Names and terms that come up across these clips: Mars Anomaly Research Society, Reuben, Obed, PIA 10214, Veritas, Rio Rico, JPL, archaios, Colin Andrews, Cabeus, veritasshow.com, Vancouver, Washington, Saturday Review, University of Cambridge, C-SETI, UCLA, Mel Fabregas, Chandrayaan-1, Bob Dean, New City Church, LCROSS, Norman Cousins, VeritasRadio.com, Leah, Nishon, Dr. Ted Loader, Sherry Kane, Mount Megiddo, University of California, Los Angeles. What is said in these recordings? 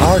Our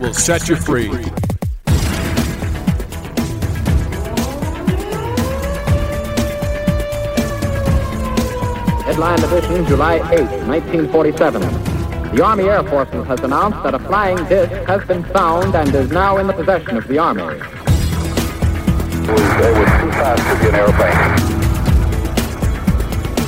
will set you free. Headline edition, July 8, 1947. The Army Air Forces has announced that a flying disc has been found and is now in the possession of the Army. It was too fast to be an airplane.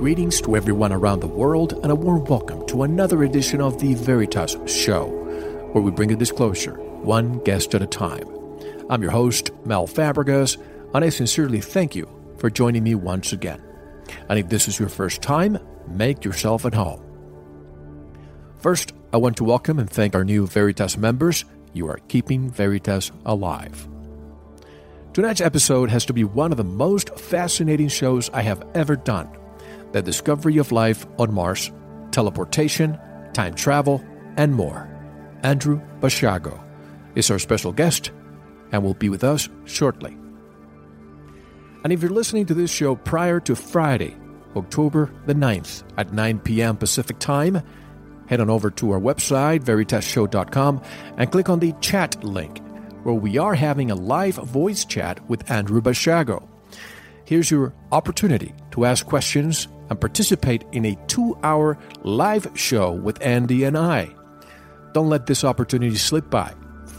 Greetings to everyone around the world, and a warm welcome to another edition of the Veritas Show, where we bring you disclosure, one guest at a time. I'm your host, Mel Fabregas, and I sincerely thank you for joining me once again. And if this is your first time, make yourself at home. First, I want to welcome and thank our new Veritas members. You are keeping Veritas alive. Tonight's episode has to be one of the most fascinating shows I have ever done. The discovery of life on Mars, teleportation, time travel, and more. Andrew Basiago is our special guest and will be with us shortly. And if you're listening to this show prior to Friday, October the 9th at 9 p.m. Pacific Time, head on over to our website, veritasshow.com, and click on the chat link, where we are having a live voice chat with Andrew Basiago. Here's your opportunity to ask questions and participate in a 2-hour live show with Andy and I. Don't let this opportunity slip by.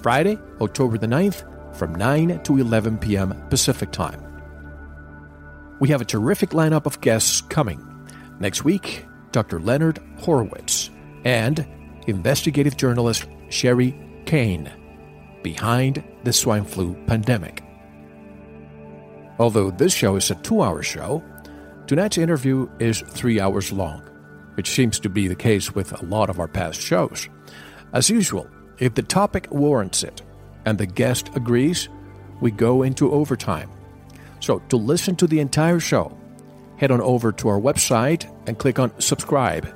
Friday, October the 9th, from 9 to 11 p.m. Pacific Time. We have a terrific lineup of guests coming. Next week, Dr. Leonard Horowitz and investigative journalist Sherry Kane, behind the swine flu pandemic. Although this show is a 2-hour show, tonight's interview is 3 hours long, which seems to be the case with a lot of our past shows. As usual, if the topic warrants it and the guest agrees, we go into overtime. So to listen to the entire show, head on over to our website and click on subscribe,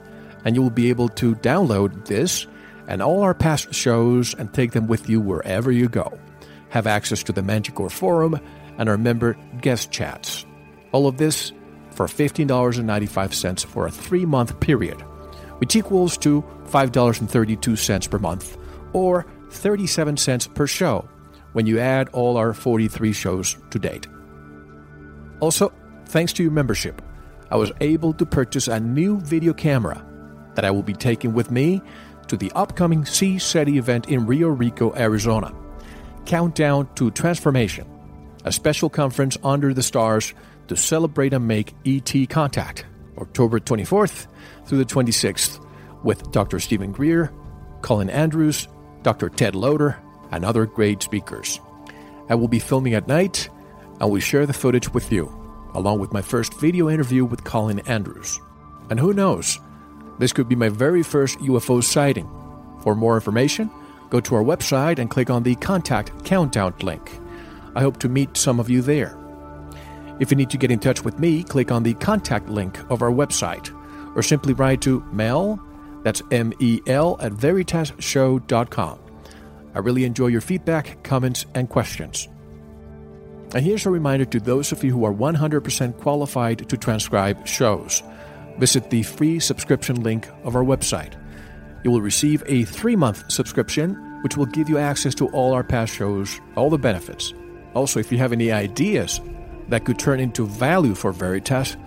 and you will be able to download this and all our past shows and take them with you wherever you go. Have access to the Manticore Forum and our member guest chats. All of this for $15.95 for a 3-month period, which equals to $5.32 per month, or 37 cents per show, when you add all our 43 shows to date. Also, thanks to your membership, I was able to purchase a new video camera that I will be taking with me to the upcoming C-SETI event in Rio Rico, Arizona. Countdown to Transformation, a special conference under the stars to celebrate and make ET contact, October 24th through the 26th, with Dr. Stephen Greer Colin Andrews, Dr. Ted Loader, and other great speakers. I will be filming at night, and will share the footage with you, along with my first video interview with Colin Andrews. And who knows, this could be my very first UFO sighting. For more information, go to our website and click on the Contact Countdown link. I hope to meet some of you there. If you need to get in touch with me, click on the contact link of our website, or simply write to Mel, that's M-E-L, at veritasshow.com. I really enjoy your feedback, comments, and questions. And here's a reminder to those of you who are 100% qualified to transcribe shows. Visit the free subscription link of our website. You will receive a 3-month subscription, which will give you access to all our past shows, all the benefits. Also, if you have any ideas that could turn into value for Veritas,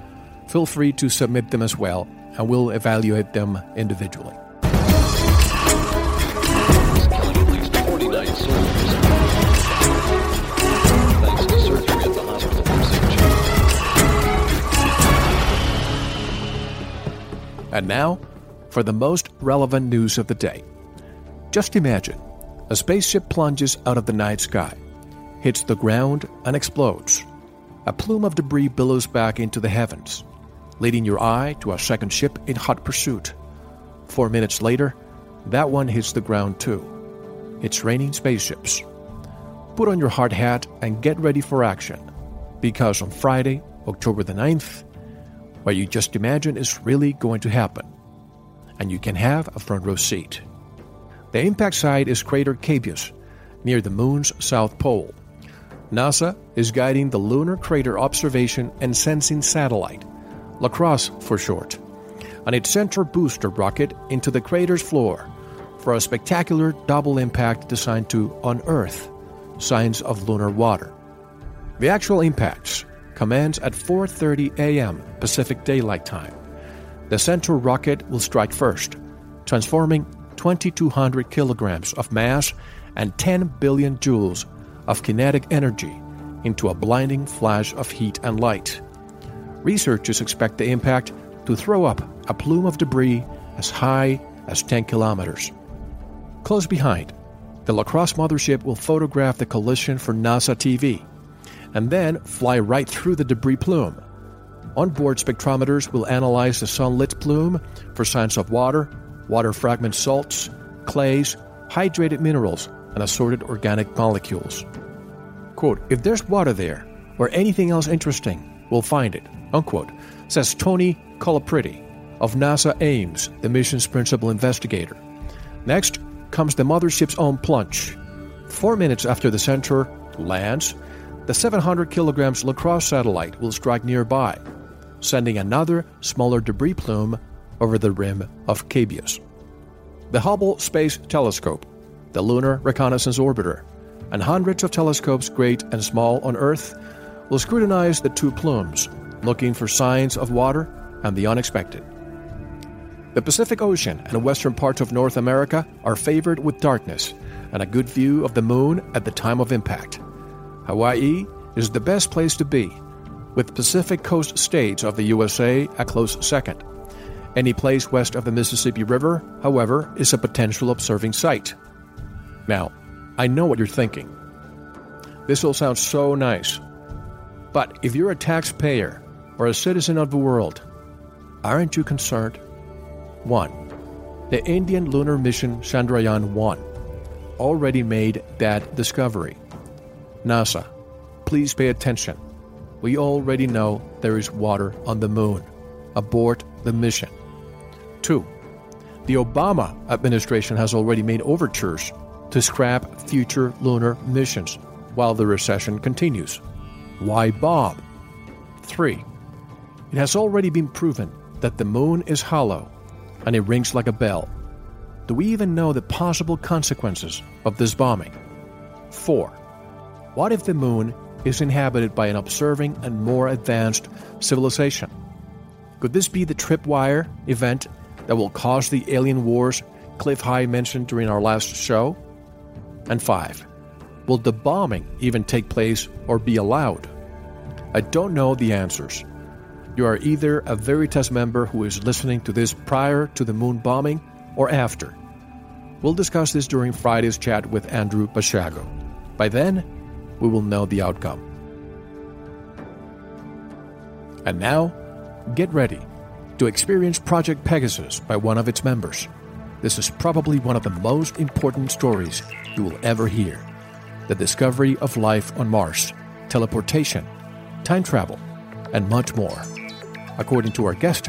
feel free to submit them as well, and we'll evaluate them individually. And now, for the most relevant news of the day. Just imagine, a spaceship plunges out of the night sky, hits the ground, and explodes. A plume of debris billows back into the heavens, leading your eye to a second ship in hot pursuit. 4 minutes later, that one hits the ground too. It's raining spaceships. Put on your hard hat and get ready for action, because on Friday, October the 9th, what you just imagine is really going to happen, and you can have a front row seat. The impact site is Crater Cabeus, near the moon's south pole. NASA is guiding the Lunar Crater Observation and Sensing Satellite, LCROSS for short, and its center booster rocket into the crater's floor for a spectacular double impact designed to unearth signs of lunar water. The actual impacts commence at 4:30 a.m. Pacific Daylight Time. The center rocket will strike first, transforming 2,200 kilograms of mass and 10 billion joules of kinetic energy into a blinding flash of heat and light. Researchers expect the impact to throw up a plume of debris as high as 10 kilometers. Close behind, the LCROSS mothership will photograph the collision for NASA TV and then fly right through the debris plume. Onboard spectrometers will analyze the sunlit plume for signs of water, water fragment salts, clays, hydrated minerals, and assorted organic molecules. Quote, "If there's water there, or anything else interesting, we'll find it," unquote, says Tony Colapretti of NASA Ames, the mission's principal investigator. Next comes the mothership's own plunge. 4 minutes after the center lands, the 700 kilograms LCROSS satellite will strike nearby, sending another smaller debris plume over the rim of Cabeus. The Hubble Space Telescope, the Lunar Reconnaissance Orbiter, and hundreds of telescopes great and small on Earth will scrutinize the two plumes, looking for signs of water and the unexpected. The Pacific Ocean and western parts of North America are favored with darkness and a good view of the moon at the time of impact. Hawaii is the best place to be, with Pacific coast states of the USA a close second. Any place west of the Mississippi River, however, is a potential observing site. Now, I know what you're thinking. This all sounds so nice. But if you're a taxpayer or a citizen of the world, aren't you concerned? 1. The Indian lunar mission Chandrayaan-1 already made that discovery. NASA, please pay attention. We already know there is water on the moon. Abort the mission. 2. The Obama administration has already made overtures to scrap future lunar missions while the recession continues. Why Bob? 3. It has already been proven that the moon is hollow and it rings like a bell. Do we even know the possible consequences of this bombing? 4. What if the moon is inhabited by an observing and more advanced civilization? Could this be the tripwire event that will cause the alien wars Cliff High mentioned during our last show? And 5, will the bombing even take place or be allowed? I don't know the answers. You are either a Veritas member who is listening to this prior to the moon bombing or after. We'll discuss this during Friday's chat with Andrew Basiago. By then, we will know the outcome. And now, get ready to experience Project Pegasus by one of its members. This is probably one of the most important stories you will ever hear. The discovery of life on Mars, teleportation, time travel, and much more. According to our guest,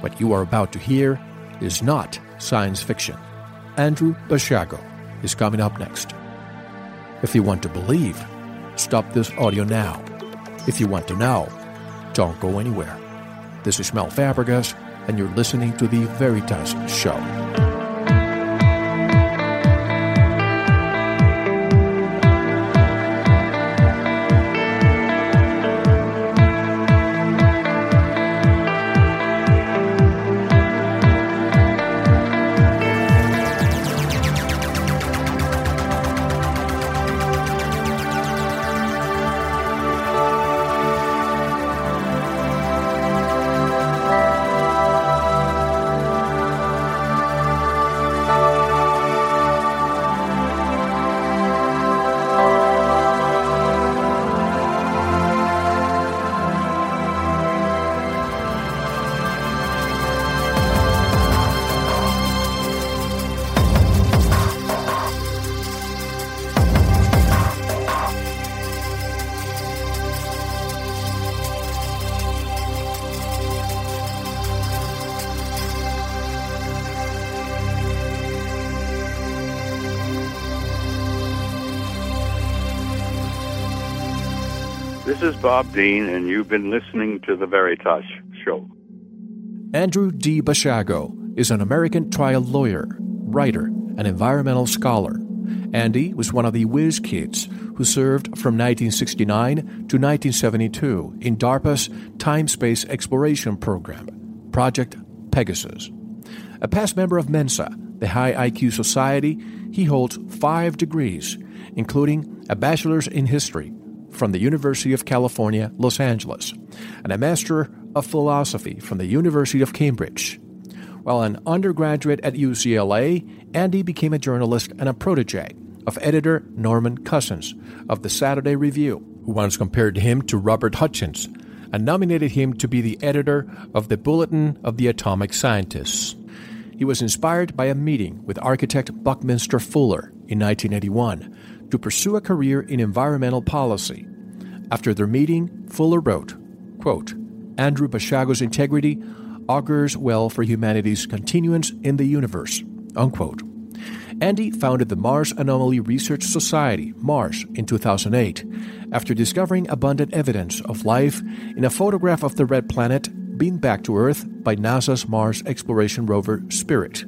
what you are about to hear is not science fiction. Andrew Basiago is coming up next. If you want to believe, stop this audio now. If you want to know, don't go anywhere. This is Mel Fabregas, and you're listening to The Veritas Show. This is Bob Dean, and you've been listening to The Veritas Show. Andrew D. Basiago is an American trial lawyer, writer, and environmental scholar. Andy was one of the whiz kids who served from 1969 to 1972 in DARPA's Time-Space Exploration Program, Project Pegasus. A past member of MENSA, the High IQ Society, he holds 5 degrees, including a bachelor's in history from the University of California, Los Angeles, and a Master of Philosophy from the University of Cambridge. While an undergraduate at UCLA, Andy became a journalist and a protege of editor Norman Cousins of the Saturday Review, who once compared him to Robert Hutchins and nominated him to be the editor of the Bulletin of the Atomic Scientists. He was inspired by a meeting with architect Buckminster Fuller in 1981, to pursue a career in environmental policy. After their meeting, Fuller wrote, quote, "Andrew Basiago's integrity augurs well for humanity's continuance in the universe," unquote. Andy founded the Mars Anomaly Research Society, MARS, in 2008, after discovering abundant evidence of life in a photograph of the red planet beamed back to Earth by NASA's Mars Exploration Rover, Spirit.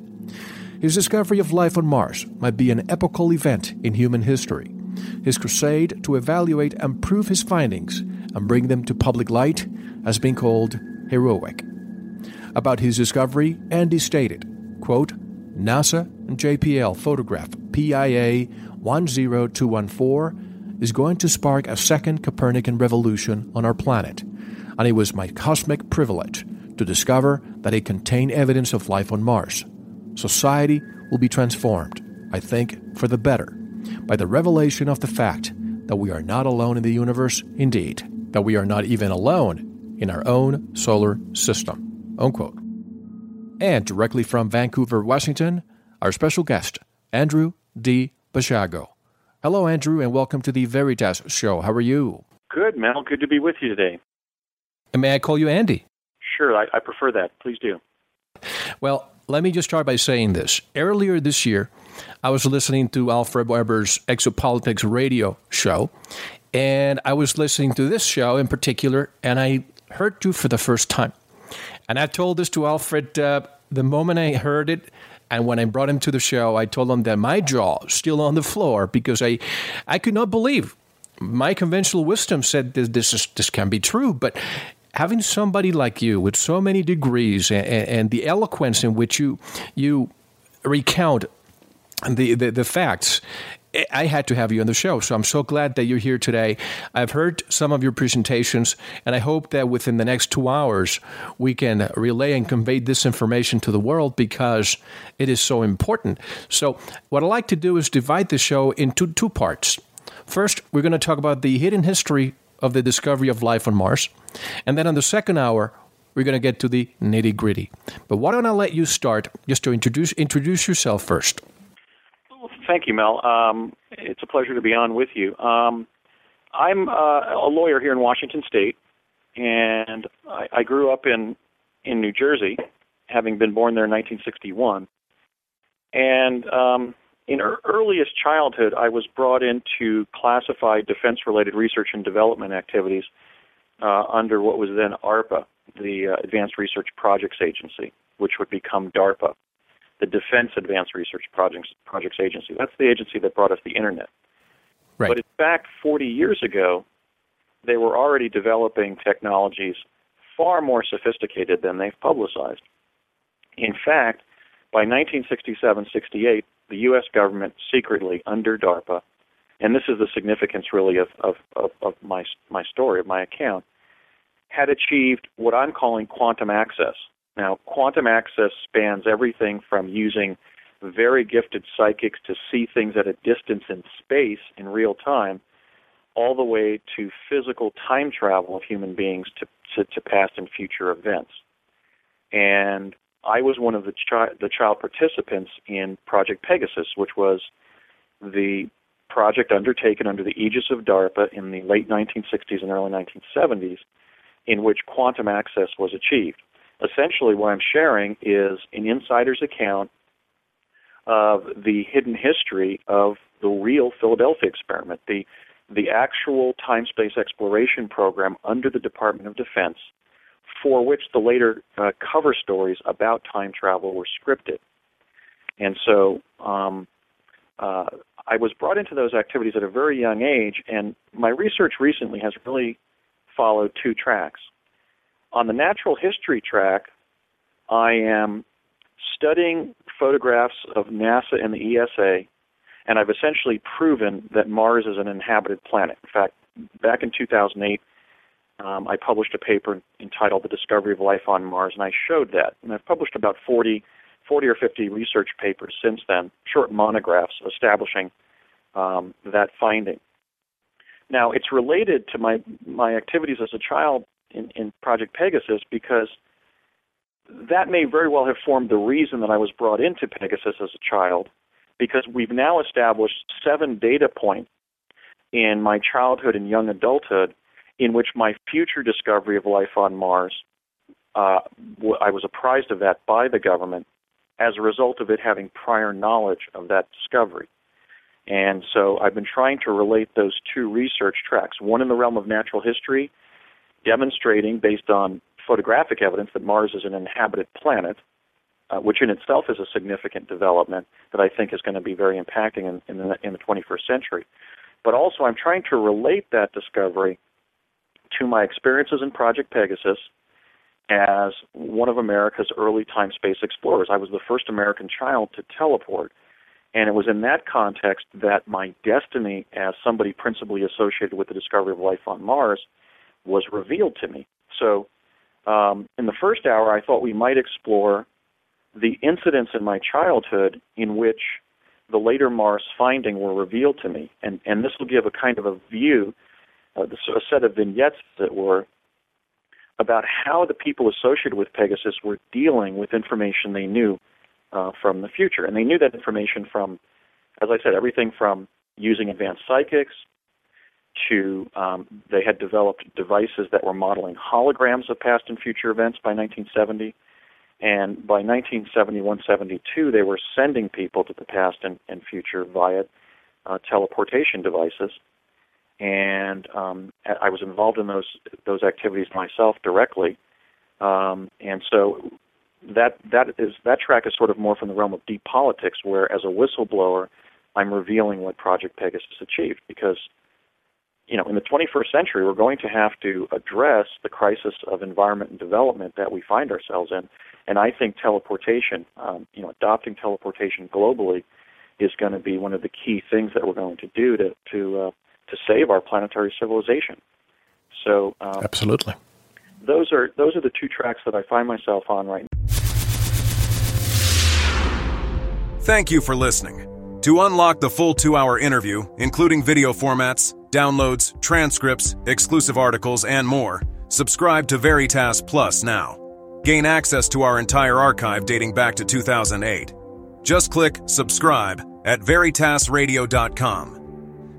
His discovery of life on Mars might be an epochal event in human history. His crusade to evaluate and prove his findings and bring them to public light has been called heroic. About his discovery, Andy stated, quote, "NASA and JPL photograph PIA 10214 is going to spark a second Copernican revolution on our planet, and it was my cosmic privilege to discover that it contained evidence of life on Mars. Society will be transformed, I think, for the better, by the revelation of the fact that we are not alone in the universe, indeed, that we are not even alone in our own solar system," unquote. And directly from Vancouver, Washington, our special guest, Andrew D. Basiago. Hello, Andrew, and welcome to The Veritas Show. How are you? Good, Mel. Good to be with you today. And may I call you Andy? Sure, I prefer that. Please do. Well, let me just start by saying this. Earlier this year, I was listening to Alfred Weber's ExoPolitics radio show, and I was listening to this show in particular, and I heard you for the first time. And I told this to Alfred the moment I heard it, and when I brought him to the show, I told him that my jaw was still on the floor because I could not believe. My conventional wisdom said this can be true, but having somebody like you with so many degrees and the eloquence in which you recount the facts I had to have you on the show, so I'm so glad that you're here today. I've heard some of your presentations, and I hope that within the next 2 hours, we can relay and convey this information to the world because it is so important. So what I'd like to do is divide the show into two parts. First, we're going to talk about the hidden history of the discovery of life on Mars. And then on the second hour, we're going to get to the nitty-gritty. But why don't I let you start just to introduce yourself first. Thank you, Mel. It's a pleasure to be on with you. I'm a lawyer here in Washington State, and I grew up in New Jersey, having been born there in 1961. And in our earliest childhood, I was brought into classified defense-related research and development activities under what was then ARPA, the Advanced Research Projects Agency, which would become DARPA, the Defense Advanced Research Projects Agency. That's the agency that brought us the Internet. Right. But in fact, 40 years ago, they were already developing technologies far more sophisticated than they've publicized. In fact, by 1967-68, the U.S. government secretly, under DARPA, and this is the significance really of my story, of my account, had achieved what I'm calling quantum access. Now, quantum access spans everything from using very gifted psychics to see things at a distance in space in real time, all the way to physical time travel of human beings to past and future events. And I was one of the child participants in Project Pegasus, which was the project undertaken under the aegis of DARPA in the late 1960s and early 1970s, in which quantum access was achieved. Essentially, what I'm sharing is an insider's account of the hidden history of the real Philadelphia experiment, the actual time-space exploration program under the Department of Defense, for which the later cover stories about time travel were scripted. And so I was brought into those activities at a very young age, and my research recently has really followed two tracks. On the natural history track, I am studying photographs of NASA and the ESA, and I've essentially proven that Mars is an inhabited planet. In fact, back in 2008, I published a paper entitled The Discovery of Life on Mars, and I showed that. And I've published about 40 or 50 research papers since then, short monographs establishing that finding. Now, it's related to my activities as a child in Project Pegasus, because that may very well have formed the reason that I was brought into Pegasus as a child, because we've now established 7 data points in my childhood and young adulthood in which my future discovery of life on Mars, I was apprised of that by the government as a result of it having prior knowledge of that discovery. And so I've been trying to relate those two research tracks, one in the realm of natural history, demonstrating based on photographic evidence that Mars is an inhabited planet, which in itself is a significant development that I think is going to be very impacting in the 21st century. But also I'm trying to relate that discovery to my experiences in Project Pegasus as one of America's early time-space explorers. I was the first American child to teleport, and it was in that context that my destiny as somebody principally associated with the discovery of life on Mars was revealed to me. So in the first hour, I thought we might explore the incidents in my childhood in which the later Mars finding were revealed to me. And this will give a kind of a view, a set of vignettes, as it were, about how the people associated with Pegasus were dealing with information they knew from the future. And they knew that information from, as I said, everything from using advanced psychics, to they had developed devices that were modeling holograms of past and future events by 1970. And by 1971, 72, they were sending people to the past and future via teleportation devices. And I was involved in those activities myself directly. And so that track is sort of more from the realm of deep politics, where as a whistleblower, I'm revealing what Project Pegasus achieved, because in the 21st century, we're going to have to address the crisis of environment and development that we find ourselves in. And I think teleportation, adopting teleportation globally is going to be one of the key things that we're going to do to save our planetary civilization. So absolutely, those are the two tracks that I find myself on right now. Thank you for listening. To unlock the full 2-hour interview, including video formats, downloads, transcripts, exclusive articles, and more, subscribe to Veritas Plus now. Gain access to our entire archive dating back to 2008. Just click subscribe at VeritasRadio.com.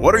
What are